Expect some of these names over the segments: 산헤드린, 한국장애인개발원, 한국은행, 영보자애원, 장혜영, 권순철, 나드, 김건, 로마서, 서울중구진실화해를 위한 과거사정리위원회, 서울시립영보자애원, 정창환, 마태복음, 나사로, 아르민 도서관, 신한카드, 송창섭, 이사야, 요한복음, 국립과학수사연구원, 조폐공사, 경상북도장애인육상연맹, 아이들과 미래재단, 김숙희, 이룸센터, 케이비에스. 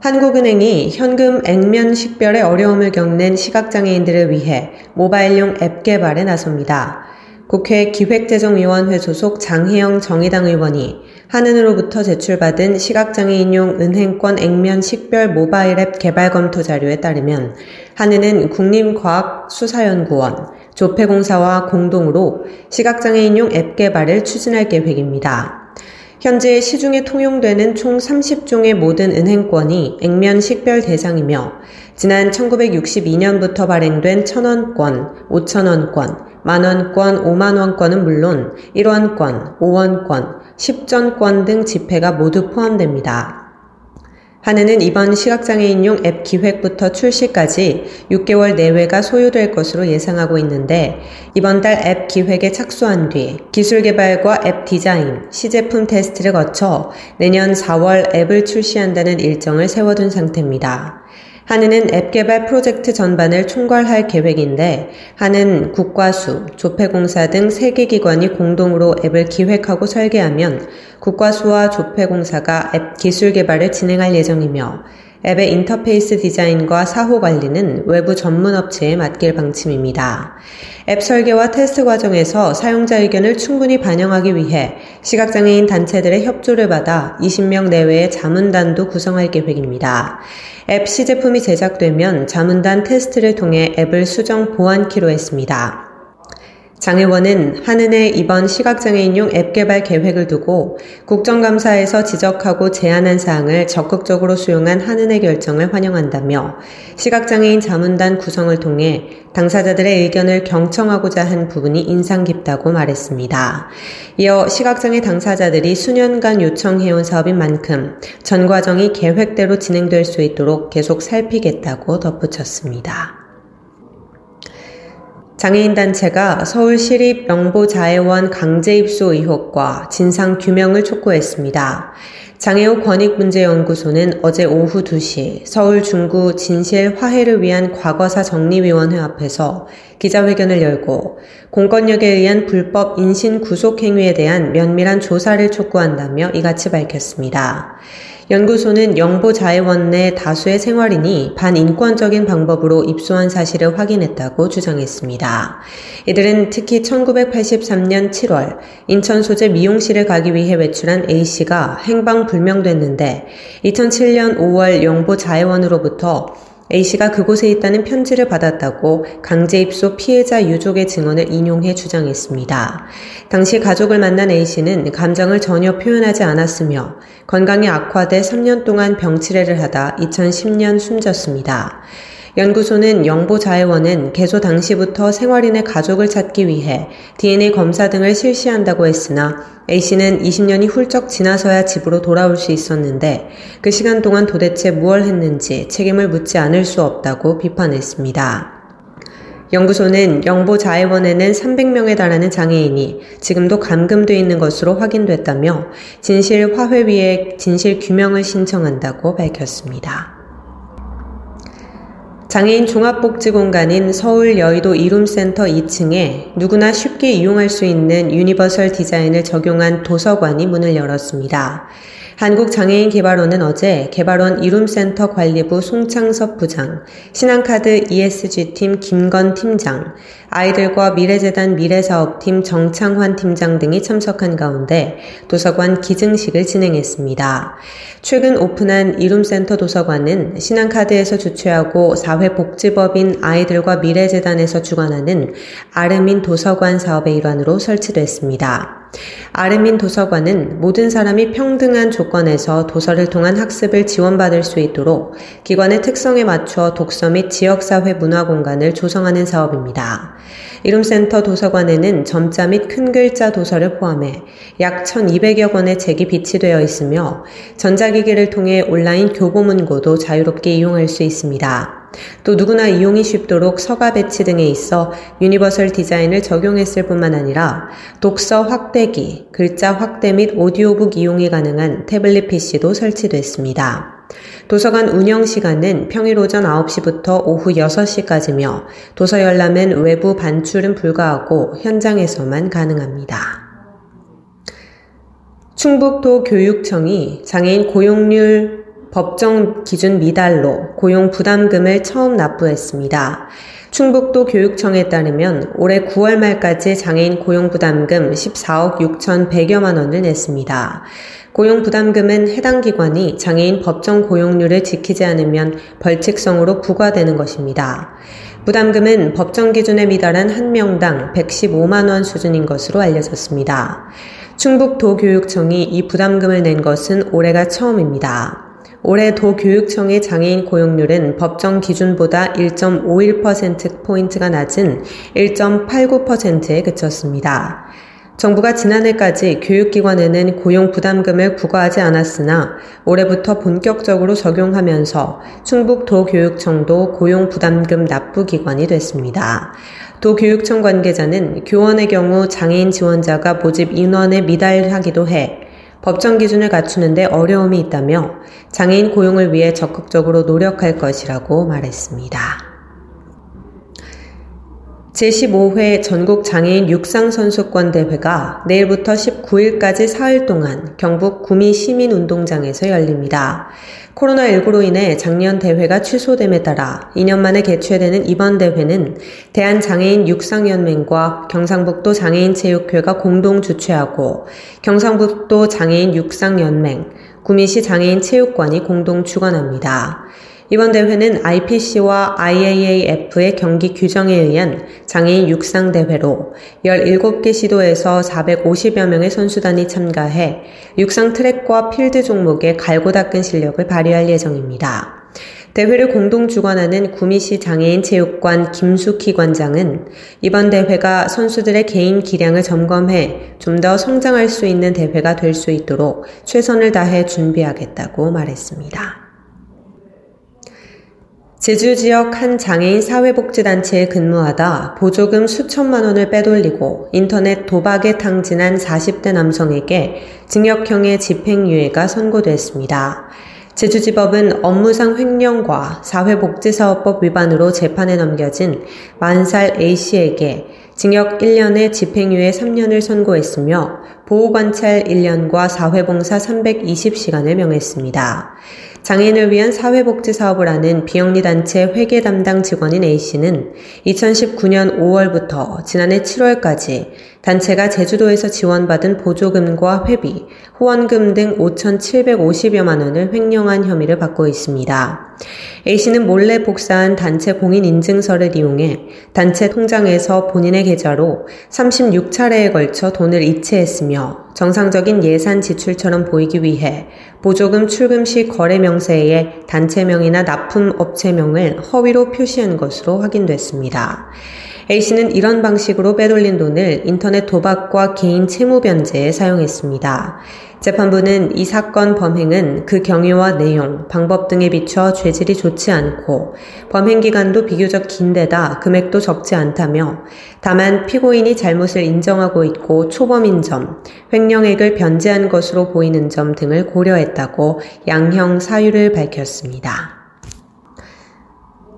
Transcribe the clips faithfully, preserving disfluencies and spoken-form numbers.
한국은행이 현금 액면 식별에 어려움을 겪는 시각장애인들을 위해 모바일용 앱 개발에 나섭니다. 국회 기획재정위원회 소속 장혜영 정의당 의원이 한은으로부터 제출받은 시각장애인용 은행권 액면 식별 모바일 앱 개발 검토 자료에 따르면 한은은 국립과학수사연구원, 조폐공사와 공동으로 시각장애인용 앱 개발을 추진할 계획입니다. 현재 시중에 통용되는 총 삼십 종의 모든 은행권이 액면 식별 대상이며 지난 천구백육십이년부터 발행된 천 원권, 오천 원권, 만 원권, 오만 원권은 물론 일 원권, 오 원권, 십 전권 등 지폐가 모두 포함됩니다. 한은은 이번 시각장애인용 앱 기획부터 출시까지 육 개월 내외가 소요될 것으로 예상하고 있는데 이번 달 앱 기획에 착수한 뒤 기술 개발과 앱 디자인, 시제품 테스트를 거쳐 내년 사월 앱을 출시한다는 일정을 세워둔 상태입니다. 한은은 앱 개발 프로젝트 전반을 총괄할 계획인데 한은, 국과수, 조폐공사 등 세 개 기관이 공동으로 앱을 기획하고 설계하면 국과수와 조폐공사가 앱 기술 개발을 진행할 예정이며 앱의 인터페이스 디자인과 사호 관리는 외부 전문 업체에 맡길 방침입니다. 앱 설계와 테스트 과정에서 사용자 의견을 충분히 반영하기 위해 시각장애인 단체들의 협조를 받아 이십 명 내외의 자문단도 구성할 계획입니다. 앱 시제품이 제작되면 자문단 테스트를 통해 앱을 수정 보완키로 했습니다. 장 의원은 한은의 이번 시각장애인용 앱 개발 계획을 두고 국정감사에서 지적하고 제안한 사항을 적극적으로 수용한 한은의 결정을 환영한다며 시각장애인 자문단 구성을 통해 당사자들의 의견을 경청하고자 한 부분이 인상 깊다고 말했습니다. 이어 시각장애 당사자들이 수년간 요청해온 사업인 만큼 전 과정이 계획대로 진행될 수 있도록 계속 살피겠다고 덧붙였습니다. 장애인단체가 서울시립영보자애원 강제입소 의혹과 진상규명을 촉구했습니다. 장애우 권익문제연구소는 어제 오후 두 시 서울중구진실화해를 위한 과거사정리위원회 앞에서 기자회견을 열고 공권력에 의한 불법 인신구속행위에 대한 면밀한 조사를 촉구한다며 이같이 밝혔습니다. 연구소는 영보자애원 내 다수의 생활인이 반인권적인 방법으로 입소한 사실을 확인했다고 주장했습니다. 이들은 특히 천구백팔십삼년 칠월 인천 소재 미용실에 가기 위해 외출한 A씨가 행방불명됐는데 이천칠년 오월 영보자애원으로부터 A씨가 그곳에 있다는 편지를 받았다고 강제입소 피해자 유족의 증언을 인용해 주장했습니다. 당시 가족을 만난 A씨는 감정을 전혀 표현하지 않았으며 건강이 악화돼 삼 년 동안 병치레를 하다 이천십년 숨졌습니다. 연구소는 영보자애원은 개소 당시부터 생활인의 가족을 찾기 위해 디엔에이 검사 등을 실시한다고 했으나 A씨는 이십 년이 훌쩍 지나서야 집으로 돌아올 수 있었는데 그 시간 동안 도대체 무얼 했는지 책임을 묻지 않을 수 없다고 비판했습니다. 연구소는 영보자애원에는 삼백 명에 달하는 장애인이 지금도 감금돼 있는 것으로 확인됐다며 진실화해위에 진실규명을 신청한다고 밝혔습니다. 장애인 종합복지공간인 서울 여의도 이룸센터 이 층에 누구나 쉽게 이용할 수 있는 유니버설 디자인을 적용한 도서관이 문을 열었습니다. 한국장애인개발원은 어제 개발원 이룸센터 관리부 송창섭 부장, 신한카드 이에스지팀 김건 팀장, 아이들과 미래재단 미래사업팀 정창환 팀장 등이 참석한 가운데 도서관 기증식을 진행했습니다. 최근 오픈한 이룸센터 도서관은 신한카드에서 주최하고 사회복지법인 아이들과 미래재단에서 주관하는 아르민 도서관 사업의 일환으로 설치됐습니다. 아르민 도서관은 모든 사람이 평등한 조건에서 도서를 통한 학습을 지원받을 수 있도록 기관의 특성에 맞춰 독서 및 지역사회 문화 공간을 조성하는 사업입니다. 이룸센터 도서관에는 점자 및 큰 글자 도서를 포함해 약 천이백여 권의 책이 비치되어 있으며 전자기기를 통해 온라인 교보문고도 자유롭게 이용할 수 있습니다. 또 누구나 이용이 쉽도록 서가 배치 등에 있어 유니버설 디자인을 적용했을 뿐만 아니라 독서 확대기, 글자 확대 및 오디오북 이용이 가능한 태블릿 피씨도 설치됐습니다. 도서관 운영 시간은 평일 오전 아홉 시부터 오후 여섯 시까지며 도서 열람은 외부 반출은 불가하고 현장에서만 가능합니다. 충북도 교육청이 장애인 고용률 법정 기준 미달로 고용 부담금을 처음 납부했습니다. 충북도 교육청에 따르면 올해 구월 말까지 장애인 고용 부담금 십사억 육천백여만 원을 냈습니다. 고용 부담금은 해당 기관이 장애인 법정 고용률을 지키지 않으면 벌칙성으로 부과되는 것입니다. 부담금은 법정 기준에 미달한 한 명당 백십오만 원 수준인 것으로 알려졌습니다. 충북도 교육청이 이 부담금을 낸 것은 올해가 처음입니다. 올해 도교육청의 장애인 고용률은 법정 기준보다 일 점 오일 퍼센트포인트가 낮은 일 점 팔구 퍼센트에 그쳤습니다. 정부가 지난해까지 교육기관에는 고용 부담금을 부과하지 않았으나 올해부터 본격적으로 적용하면서 충북도 교육청도 고용 부담금 납부기관이 됐습니다. 도 교육청 관계자는 교원의 경우 장애인 지원자가 모집 인원에 미달하기도 해 법정 기준을 갖추는데 어려움이 있다며 장애인 고용을 위해 적극적으로 노력할 것이라고 말했습니다. 제십오 회 전국장애인 육상선수권대회가 내일부터 십구 일까지 사흘 동안 경북 구미시민운동장에서 열립니다. 코로나십구로 인해 작년 대회가 취소됨에 따라 이 년 만에 개최되는 이번 대회는 대한장애인육상연맹과 경상북도장애인체육회가 공동 주최하고 경상북도장애인육상연맹, 구미시 장애인체육관이 공동 주관합니다. 이번 대회는 아이피씨와 아이에이에이에프의 경기 규정에 의한 장애인 육상 대회로 열일곱 개 시도에서 사백오십여 명의 선수단이 참가해 육상 트랙과 필드 종목에 갈고 닦은 실력을 발휘할 예정입니다. 대회를 공동 주관하는 구미시 장애인체육관 김숙희 관장은 이번 대회가 선수들의 개인 기량을 점검해 좀 더 성장할 수 있는 대회가 될 수 있도록 최선을 다해 준비하겠다고 말했습니다. 제주 지역 한 장애인 사회복지단체에 근무하다 보조금 수천만 원을 빼돌리고 인터넷 도박에 탕진한 사십 대 남성에게 징역형의 집행유예가 선고됐습니다. 제주지법은 업무상 횡령과 사회복지사업법 위반으로 재판에 넘겨진 만 살 A씨에게 징역 일 년에 집행유예 삼 년을 선고했으며 보호관찰 일 년과 사회봉사 삼백이십 시간을 명했습니다. 장애인을 위한 사회복지사업을 하는 비영리단체 회계 담당 직원인 A씨는 이천십구 년 오월부터 지난해 칠월까지 단체가 제주도에서 지원받은 보조금과 회비, 후원금 등 오천칠백오십여만 원을 횡령한 혐의를 받고 있습니다. A씨는 몰래 복사한 단체 공인인증서를 이용해 단체 통장에서 본인의 계좌로 삼십육 차례에 걸쳐 돈을 이체했으며 정상적인 예산 지출처럼 보이기 위해 보조금 출금 시 거래 명세에 단체명이나 납품업체명을 허위로 표시한 것으로 확인됐습니다. A씨는 이런 방식으로 빼돌린 돈을 인터넷 도박과 개인 채무 변제에 사용했습니다. 재판부는 이 사건 범행은 그 경위와 내용, 방법 등에 비춰 죄질이 좋지 않고 범행 기간도 비교적 긴데다 금액도 적지 않다며 다만 피고인이 잘못을 인정하고 있고 초범인 점, 횡령액을 변제한 것으로 보이는 점 등을 고려했다고 양형 사유를 밝혔습니다.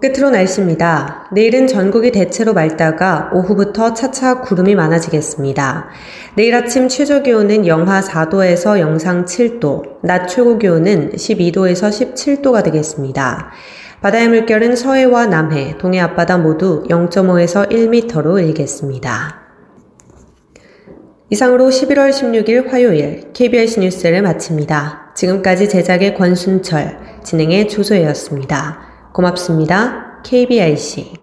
끝으로 날씨입니다. 내일은 전국이 대체로 맑다가 오후부터 차차 구름이 많아지겠습니다. 내일 아침 최저 기온은 영하 사 도에서 영상 칠 도, 낮 최고 기온은 십이 도에서 십칠 도가 되겠습니다. 바다의 물결은 서해와 남해, 동해 앞바다 모두 영 점 오에서 일 미터로 일겠습니다. 이상으로 십일월 십육일 화요일 케이비에스 뉴스를 마칩니다. 지금까지 제작의 권순철, 진행의 조소혜였습니다. 고맙습니다. 케이비씨